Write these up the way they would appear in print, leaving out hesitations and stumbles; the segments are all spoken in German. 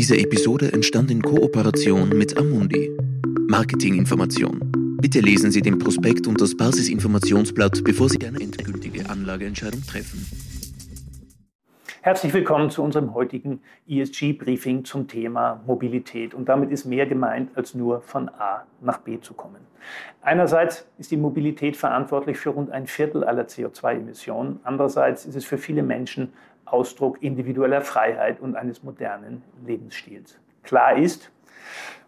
Diese Episode entstand in Kooperation mit Amundi. Marketinginformation. Bitte lesen Sie den Prospekt und das Basisinformationsblatt, bevor Sie eine endgültige Anlageentscheidung treffen. Herzlich willkommen zu unserem heutigen ESG-Briefing zum Thema Mobilität. Und damit ist mehr gemeint, als nur von A nach B zu kommen. Einerseits ist die Mobilität verantwortlich für rund 1/4 aller CO2-Emissionen. Andererseits ist es für viele Menschen Ausdruck individueller Freiheit und eines modernen Lebensstils. Klar ist,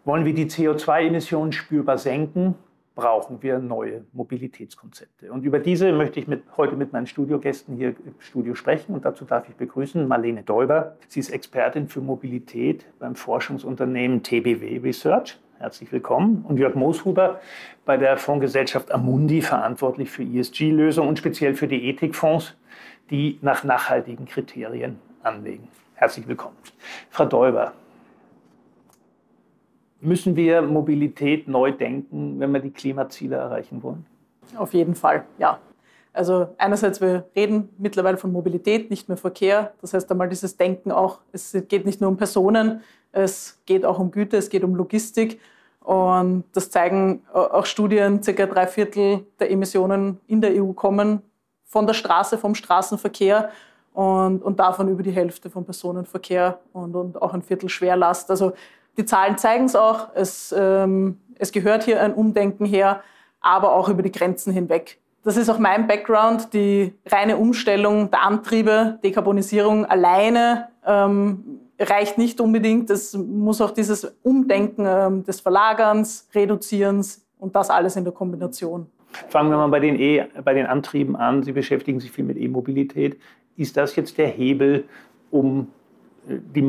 wollen wir die CO2-Emissionen spürbar senken, brauchen wir neue Mobilitätskonzepte. Und über diese möchte ich heute mit meinen Studiogästen hier im Studio sprechen. Und dazu darf ich begrüßen Marlene Däuber. Sie ist Expertin für Mobilität beim Forschungsunternehmen TBW Research. Herzlich willkommen. Und Jörg Moshuber, bei der Fondsgesellschaft Amundi verantwortlich für ESG-Lösungen und speziell für die Ethikfonds, die nach nachhaltigen Kriterien anlegen. Herzlich willkommen. Frau Däuber, müssen wir Mobilität neu denken, wenn wir die Klimaziele erreichen wollen? Auf jeden Fall, ja. Also einerseits, wir reden mittlerweile von Mobilität, nicht mehr Verkehr. Das heißt einmal dieses Denken auch, es geht nicht nur um Personen, es geht auch um Güter, es geht um Logistik. Und das zeigen auch Studien, ca. 3/4 der Emissionen in der EU kommen von der Straße, vom Straßenverkehr. Und davon über die Hälfte vom Personenverkehr und auch 1/4 Schwerlast. Also die Zahlen zeigen es auch. Es gehört hier ein Umdenken her, aber auch über die Grenzen hinweg. Das ist auch mein Background. Die reine Umstellung der Antriebe, Dekarbonisierung alleine reicht nicht unbedingt. Es muss auch dieses Umdenken des Verlagerns, Reduzierens und das alles in der Kombination. Fangen wir mal bei den Antrieben an. Sie beschäftigen sich viel mit E-Mobilität. Ist das jetzt der Hebel für die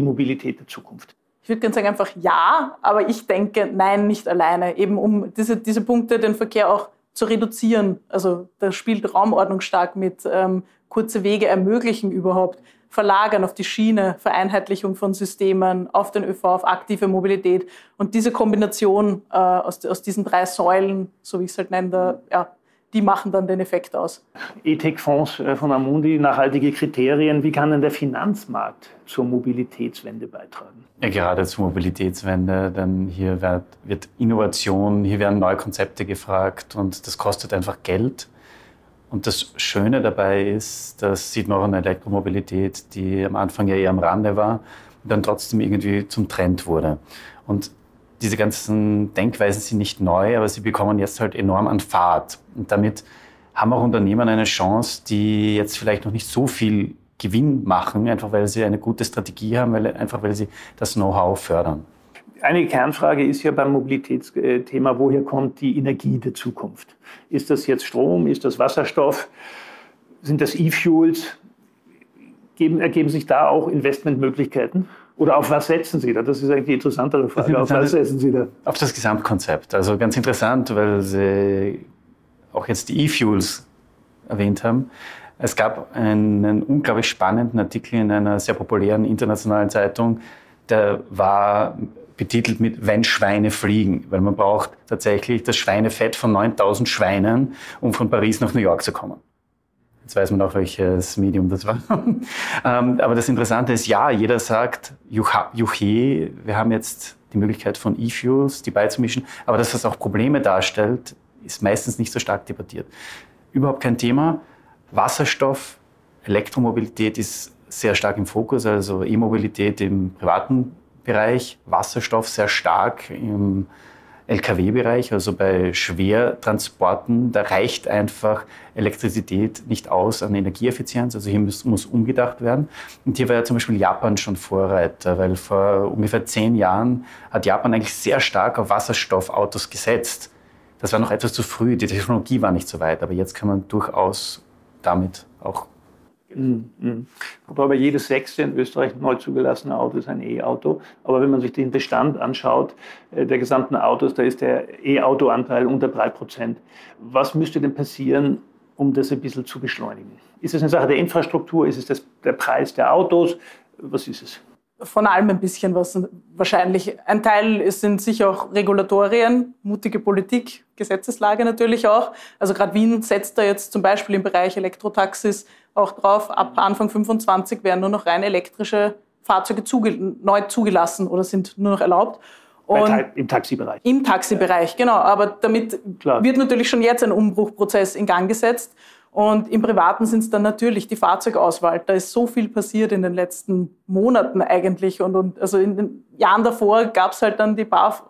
Mobilität der Zukunft? Ich würde gerne sagen einfach ja, aber ich denke nein, nicht alleine. Eben um diese Punkte, den Verkehr auch zu reduzieren. Also da spielt Raumordnung stark mit, kurze Wege ermöglichen überhaupt, verlagern auf die Schiene, Vereinheitlichung von Systemen, auf den ÖV, auf aktive Mobilität. Und diese Kombination aus diesen 3 Säulen, so wie ich es halt nenne, die machen dann den Effekt aus. Ethikfonds von Amundi, nachhaltige Kriterien. Wie kann denn der Finanzmarkt zur Mobilitätswende beitragen? Ja, gerade zur Mobilitätswende, denn hier wird Innovation, hier werden neue Konzepte gefragt und das kostet einfach Geld. Und das Schöne dabei ist, das sieht man auch in der Elektromobilität, die am Anfang ja eher am Rande war und dann trotzdem irgendwie zum Trend wurde. Und diese ganzen Denkweisen sind nicht neu, aber sie bekommen jetzt halt enorm an Fahrt. Und damit haben auch Unternehmen eine Chance, die jetzt vielleicht noch nicht so viel Gewinn machen, einfach weil sie eine gute Strategie haben, weil sie das Know-how fördern. Eine Kernfrage ist ja beim Mobilitätsthema, woher kommt die Energie der Zukunft? Ist das jetzt Strom? Ist das Wasserstoff? Sind das E-Fuels? Ergeben sich da auch Investmentmöglichkeiten? Oder auf was setzen Sie da? Das ist eigentlich die interessantere Frage. Auf was setzen Sie da? Auf das Gesamtkonzept. Also ganz interessant, weil Sie auch jetzt die E-Fuels erwähnt haben. Es gab einen unglaublich spannenden Artikel in einer sehr populären internationalen Zeitung, der war betitelt mit "Wenn Schweine fliegen", weil man braucht tatsächlich das Schweinefett von 9.000 Schweinen, um von Paris nach New York zu kommen. Jetzt weiß man auch, welches Medium das war. Aber das Interessante ist, ja, jeder sagt, juche, wir haben jetzt die Möglichkeit von E-Fuels, die beizumischen, aber dass das auch Probleme darstellt, ist meistens nicht so stark debattiert. Überhaupt kein Thema. Wasserstoff, Elektromobilität ist sehr stark im Fokus, also E-Mobilität im privaten Bereich, Wasserstoff sehr stark im LKW-Bereich, also bei Schwertransporten, da reicht einfach Elektrizität nicht aus an Energieeffizienz, also hier muss umgedacht werden. Und hier war ja zum Beispiel Japan schon Vorreiter, weil vor ungefähr 10 Jahren hat Japan eigentlich sehr stark auf Wasserstoffautos gesetzt. Das war noch etwas zu früh, die Technologie war nicht so weit, aber jetzt kann man durchaus damit auch. Wobei jedes 6. in Österreich neu zugelassene Auto ist ein E-Auto. Aber wenn man sich den Bestand anschaut, der gesamten Autos, da ist der E-Auto-Anteil unter 3%. Was müsste denn passieren, um das ein bisschen zu beschleunigen? Ist es eine Sache der Infrastruktur? Ist es der Preis der Autos? Was ist es? Von allem ein bisschen was wahrscheinlich. Ein Teil sind sicher auch Regulatorien, mutige Politik, Gesetzeslage natürlich auch. Also gerade Wien setzt da jetzt zum Beispiel im Bereich Elektrotaxis auch drauf. Ab Anfang 2025 werden nur noch rein elektrische Fahrzeuge neu zugelassen oder sind nur noch erlaubt. Und im Taxibereich. Im Taxibereich, genau. Aber damit wird natürlich schon jetzt ein Umbruchprozess in Gang gesetzt. Und im Privaten sind es dann natürlich die Fahrzeugauswahl. Da ist so viel passiert in den letzten Monaten eigentlich. Und also in den Jahren davor gab es halt dann die paar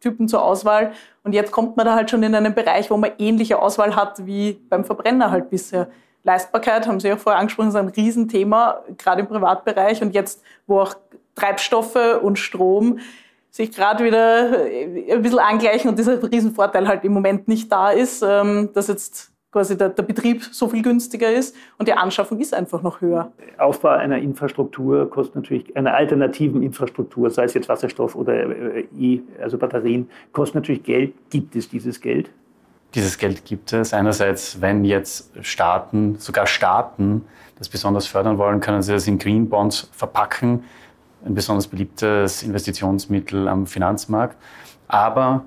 Typen zur Auswahl. Und jetzt kommt man da halt schon in einen Bereich, wo man ähnliche Auswahl hat wie beim Verbrenner halt bisher. Leistbarkeit, haben Sie ja vorher angesprochen, ist ein Riesenthema, gerade im Privatbereich. Und jetzt, wo auch Treibstoffe und Strom sich gerade wieder ein bisschen angleichen und dieser Riesenvorteil halt im Moment nicht da ist, dass jetzt quasi der Betrieb so viel günstiger ist und die Anschaffung ist einfach noch höher. Aufbau einer Infrastruktur kostet natürlich, einer alternativen Infrastruktur, sei es jetzt Wasserstoff oder also Batterien, kostet natürlich Geld. Gibt es dieses Geld? Dieses Geld gibt es. Einerseits, wenn jetzt Staaten, sogar Staaten, das besonders fördern wollen, können sie das in Green Bonds verpacken. Ein besonders beliebtes Investitionsmittel am Finanzmarkt. Aber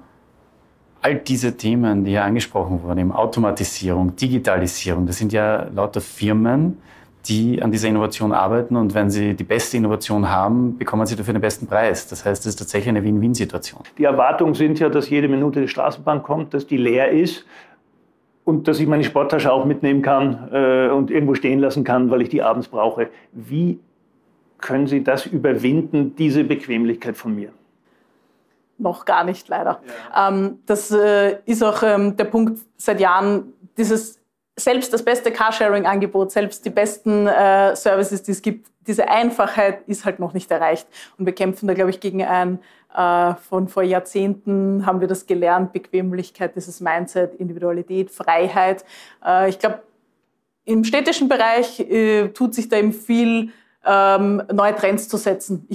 all diese Themen, die hier angesprochen wurden, eben Automatisierung, Digitalisierung, das sind ja lauter Firmen, die an dieser Innovation arbeiten. Und wenn sie die beste Innovation haben, bekommen sie dafür den besten Preis. Das heißt, es ist tatsächlich eine Win-Win-Situation. Die Erwartungen sind ja, dass jede Minute die Straßenbahn kommt, dass die leer ist. Und dass ich meine Sporttasche auch mitnehmen kann und irgendwo stehen lassen kann, weil ich die abends brauche. Wie können Sie das überwinden, diese Bequemlichkeit von mir? Noch gar nicht, leider. Ja. Das ist auch der Punkt seit Jahren, selbst das beste Carsharing-Angebot, selbst die besten Services, die es gibt, diese Einfachheit ist halt noch nicht erreicht. Und wir kämpfen da, glaube ich, gegen ein, von vor Jahrzehnten haben wir das gelernt, Bequemlichkeit, dieses Mindset, Individualität, Freiheit. Ich glaube, im städtischen Bereich tut sich da eben viel, neue Trends zu setzen.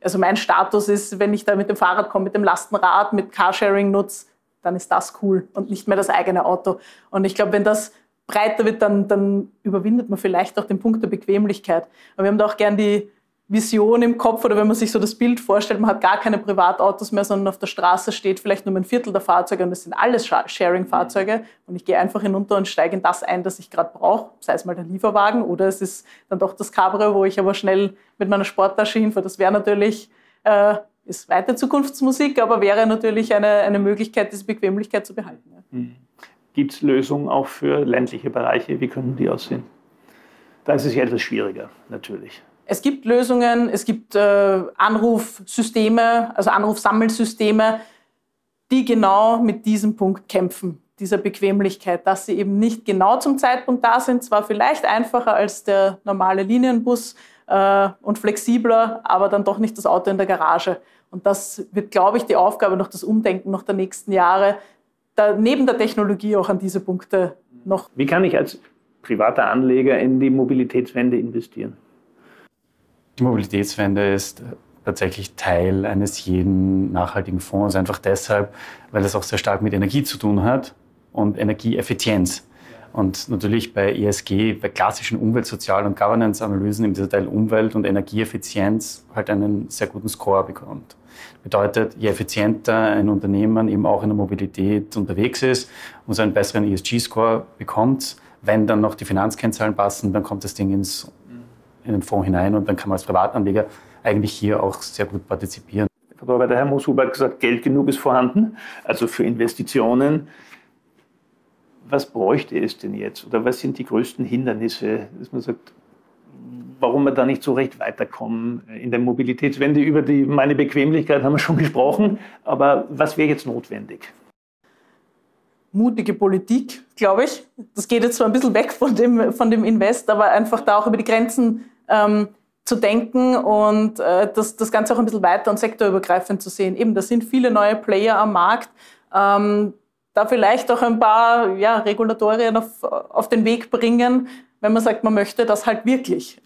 Also mein Status ist, wenn ich da mit dem Fahrrad komme, mit dem Lastenrad, mit Carsharing nutze, dann ist das cool und nicht mehr das eigene Auto. Und ich glaube, wenn das breiter wird, dann überwindet man vielleicht auch den Punkt der Bequemlichkeit. Aber wir haben da auch gern die Vision im Kopf, oder wenn man sich so das Bild vorstellt, man hat gar keine Privatautos mehr, sondern auf der Straße steht vielleicht nur ein Viertel der Fahrzeuge und es sind alles Sharing-Fahrzeuge und ich gehe einfach hinunter und steige in das ein, das ich gerade brauche, sei es mal der Lieferwagen oder es ist dann doch das Cabrio, wo ich aber schnell mit meiner Sporttasche hinfahre. Das wäre natürlich, ist weite Zukunftsmusik, aber wäre natürlich eine Möglichkeit, diese Bequemlichkeit zu behalten. Ja. Gibt es Lösungen auch für ländliche Bereiche? Wie können die aussehen? Da ist es ja etwas schwieriger, natürlich. Es gibt Lösungen, es gibt Anrufsysteme, also Anrufsammelsysteme, die genau mit diesem Punkt kämpfen, dieser Bequemlichkeit, dass sie eben nicht genau zum Zeitpunkt da sind, zwar vielleicht einfacher als der normale Linienbus und flexibler, aber dann doch nicht das Auto in der Garage. Und das wird, glaube ich, die Aufgabe, noch das Umdenken noch der nächsten Jahre, neben der Technologie auch an diese Punkte noch. Wie kann ich als privater Anleger in die Mobilitätswende investieren? Die Mobilitätswende ist tatsächlich Teil eines jeden nachhaltigen Fonds, einfach deshalb, weil es auch sehr stark mit Energie zu tun hat und Energieeffizienz. Und natürlich bei ESG, bei klassischen Umwelt-, Sozial- und Governance-Analysen im Teil Umwelt- und Energieeffizienz halt einen sehr guten Score bekommt. Bedeutet, je effizienter ein Unternehmen eben auch in der Mobilität unterwegs ist, umso einen besseren ESG-Score bekommt. Wenn dann noch die Finanzkennzahlen passen, dann kommt das Ding in den Fonds hinein und dann kann man als Privatanleger eigentlich hier auch sehr gut partizipieren. Der Herr Moshuber hat gesagt, Geld genug ist vorhanden, also für Investitionen. Was bräuchte es denn jetzt oder was sind die größten Hindernisse, dass man sagt, warum wir da nicht so recht weiterkommen in der Mobilitätswende? Über meine Bequemlichkeit haben wir schon gesprochen, aber was wäre jetzt notwendig? Mutige Politik, glaube ich. Das geht jetzt zwar ein bisschen weg von dem Invest, aber einfach da auch über die Grenzen zu denken und das Ganze auch ein bisschen weiter und sektorübergreifend zu sehen. Eben, da sind viele neue Player am Markt. Da vielleicht auch ein paar Regulatorien auf den Weg bringen, wenn man sagt, man möchte das halt wirklich.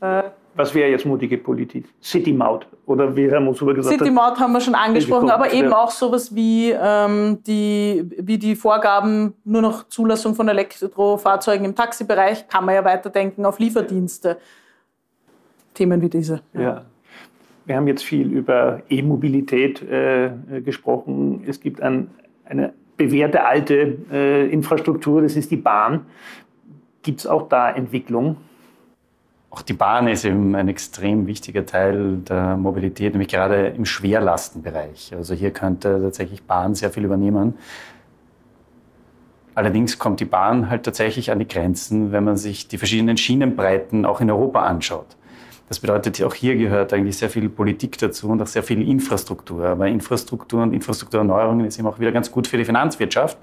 Was wäre jetzt mutige Politik? City-Maut oder wie Herr Moshuber gesagt hat? City-Maut haben wir schon angesprochen, aber eben auch sowas wie die Vorgaben, nur noch Zulassung von Elektrofahrzeugen im Taxibereich, kann man ja weiterdenken auf Lieferdienste. Themen wie diese. Ja. Wir haben jetzt viel über E-Mobilität gesprochen. Es gibt eine bewährte alte Infrastruktur, das ist die Bahn. Gibt es auch da Entwicklung? Auch die Bahn ist eben ein extrem wichtiger Teil der Mobilität, nämlich gerade im Schwerlastenbereich. Also hier könnte tatsächlich Bahn sehr viel übernehmen. Allerdings kommt die Bahn halt tatsächlich an die Grenzen, wenn man sich die verschiedenen Schienenbreiten auch in Europa anschaut. Das bedeutet, auch hier gehört eigentlich sehr viel Politik dazu und auch sehr viel Infrastruktur. Aber Infrastruktur und Infrastrukturerneuerungen ist eben auch wieder ganz gut für die Finanzwirtschaft,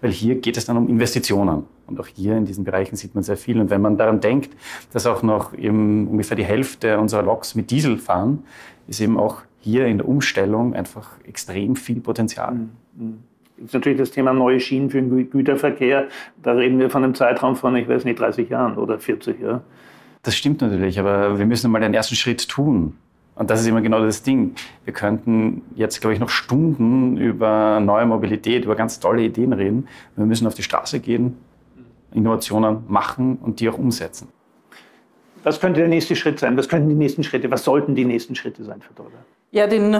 weil hier geht es dann um Investitionen. Und auch hier in diesen Bereichen sieht man sehr viel. Und wenn man daran denkt, dass auch noch eben ungefähr die Hälfte unserer Loks mit Diesel fahren, ist eben auch hier in der Umstellung einfach extrem viel Potenzial. Mhm. Das ist natürlich das Thema neue Schienen für den Güterverkehr. Da reden wir von einem Zeitraum von, ich weiß nicht, 30 Jahren oder 40 Jahren. Das stimmt natürlich, aber wir müssen mal den ersten Schritt tun. Und das ist immer genau das Ding. Wir könnten jetzt, glaube ich, noch Stunden über neue Mobilität, über ganz tolle Ideen reden. Wir müssen auf die Straße gehen, Innovationen machen und die auch umsetzen. Was könnte der nächste Schritt sein? Was könnten die nächsten Schritte, was sollten die nächsten Schritte sein für Däuber? Ja, den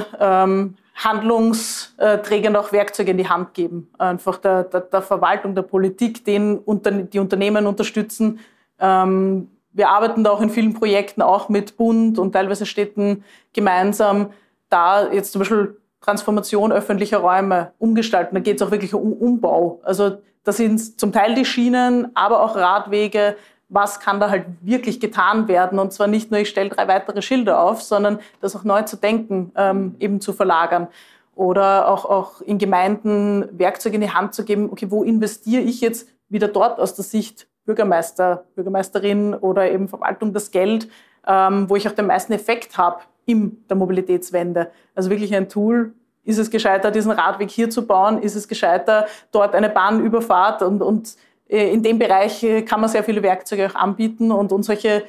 Handlungsträgern auch Werkzeuge in die Hand geben. Einfach der Verwaltung, der Politik, die Unternehmen unterstützen. Wir arbeiten da auch in vielen Projekten, auch mit Bund und teilweise Städten gemeinsam, da jetzt zum Beispiel Transformation öffentlicher Räume umgestalten. Da geht es auch wirklich um Umbau. Also das sind zum Teil die Schienen, aber auch Radwege. Was kann da halt wirklich getan werden? Und zwar nicht nur, ich stelle 3 weitere Schilder auf, sondern das auch neu zu denken, eben zu verlagern. Oder auch in Gemeinden Werkzeuge in die Hand zu geben, okay, wo investiere ich jetzt wieder dort aus der Sicht Bürgermeister, Bürgermeisterin oder eben Verwaltung das Geld, wo ich auch den meisten Effekt habe in der Mobilitätswende. Also wirklich ein Tool. Ist es gescheiter, diesen Radweg hier zu bauen? Ist es gescheiter, dort eine Bahnüberfahrt? Und in dem Bereich kann man sehr viele Werkzeuge auch anbieten. Und solche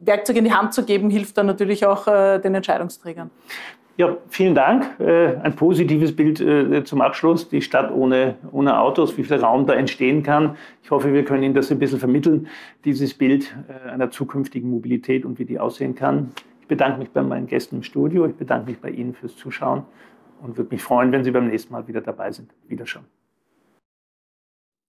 Werkzeuge in die Hand zu geben, hilft dann natürlich auch den Entscheidungsträgern. Ja, vielen Dank. Ein positives Bild zum Abschluss. Die Stadt ohne Autos, wie viel Raum da entstehen kann. Ich hoffe, wir können Ihnen das ein bisschen vermitteln, dieses Bild einer zukünftigen Mobilität und wie die aussehen kann. Ich bedanke mich bei meinen Gästen im Studio. Ich bedanke mich bei Ihnen fürs Zuschauen und würde mich freuen, wenn Sie beim nächsten Mal wieder dabei sind. Wiederschauen.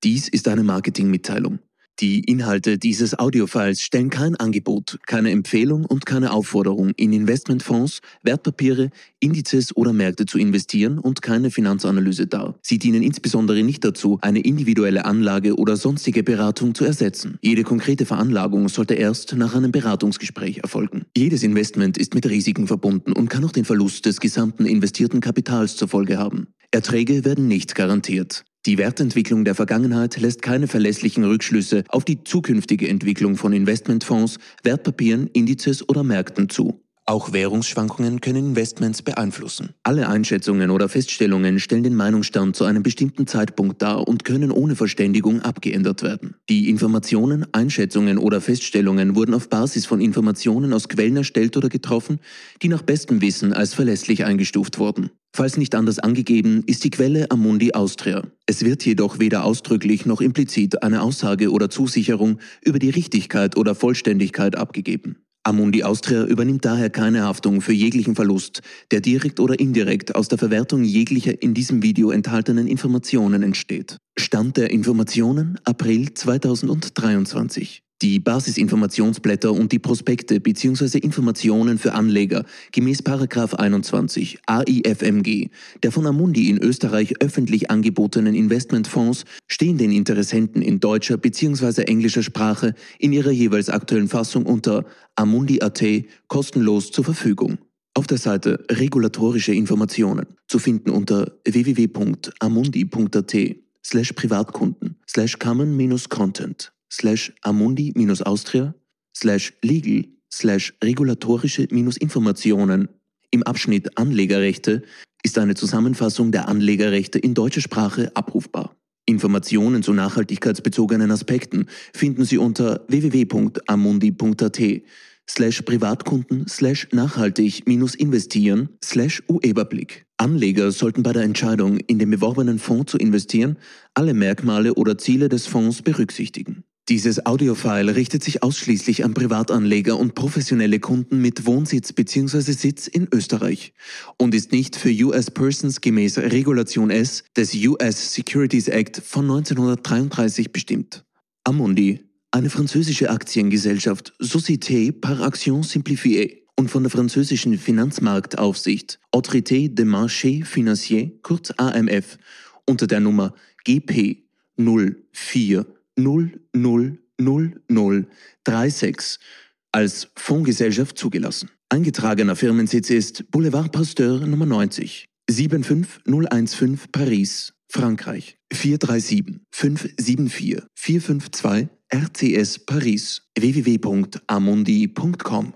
Dies ist eine Marketingmitteilung. Die Inhalte dieses Audiofiles stellen kein Angebot, keine Empfehlung und keine Aufforderung, in Investmentfonds, Wertpapiere, Indizes oder Märkte zu investieren und keine Finanzanalyse dar. Sie dienen insbesondere nicht dazu, eine individuelle Anlage oder sonstige Beratung zu ersetzen. Jede konkrete Veranlagung sollte erst nach einem Beratungsgespräch erfolgen. Jedes Investment ist mit Risiken verbunden und kann auch den Verlust des gesamten investierten Kapitals zur Folge haben. Erträge werden nicht garantiert. Die Wertentwicklung der Vergangenheit lässt keine verlässlichen Rückschlüsse auf die zukünftige Entwicklung von Investmentfonds, Wertpapieren, Indizes oder Märkten zu. Auch Währungsschwankungen können Investments beeinflussen. Alle Einschätzungen oder Feststellungen stellen den Meinungsstand zu einem bestimmten Zeitpunkt dar und können ohne Verständigung abgeändert werden. Die Informationen, Einschätzungen oder Feststellungen wurden auf Basis von Informationen aus Quellen erstellt oder getroffen, die nach bestem Wissen als verlässlich eingestuft wurden. Falls nicht anders angegeben, ist die Quelle Amundi Austria. Es wird jedoch weder ausdrücklich noch implizit eine Aussage oder Zusicherung über die Richtigkeit oder Vollständigkeit abgegeben. Amundi Austria übernimmt daher keine Haftung für jeglichen Verlust, der direkt oder indirekt aus der Verwertung jeglicher in diesem Video enthaltenen Informationen entsteht. Stand der Informationen April 2023. Die Basisinformationsblätter und die Prospekte bzw. Informationen für Anleger gemäß § 21 AIFMG der von Amundi in Österreich öffentlich angebotenen Investmentfonds stehen den Interessenten in deutscher bzw. englischer Sprache in ihrer jeweils aktuellen Fassung unter amundi.at kostenlos zur Verfügung. Auf der Seite Regulatorische Informationen zu finden unter www.amundi.at/privatkunden/common-content/amundi-austria/legal/regulatorische-informationen. Im Abschnitt Anlegerrechte ist eine Zusammenfassung der Anlegerrechte in deutscher Sprache abrufbar. Informationen zu nachhaltigkeitsbezogenen Aspekten finden Sie unter www.amundi.at/privatkunden/nachhaltig-investieren/ueberblick. Anleger sollten bei der Entscheidung, in den beworbenen Fonds zu investieren, alle Merkmale oder Ziele des Fonds berücksichtigen. Dieses Audiofile richtet sich ausschließlich an Privatanleger und professionelle Kunden mit Wohnsitz bzw. Sitz in Österreich und ist nicht für US-Persons gemäß Regulation S des US Securities Act von 1933 bestimmt. Amundi, eine französische Aktiengesellschaft Société par Actions Simplifiées und von der französischen Finanzmarktaufsicht Autorité des Marchés Financiers, kurz AMF, unter der Nummer GP 04000036 als Fondsgesellschaft zugelassen. Eingetragener Firmensitz ist Boulevard Pasteur Nummer 90, 75015 Paris, Frankreich, 437 574 452 RTS Paris, www.amundi.com.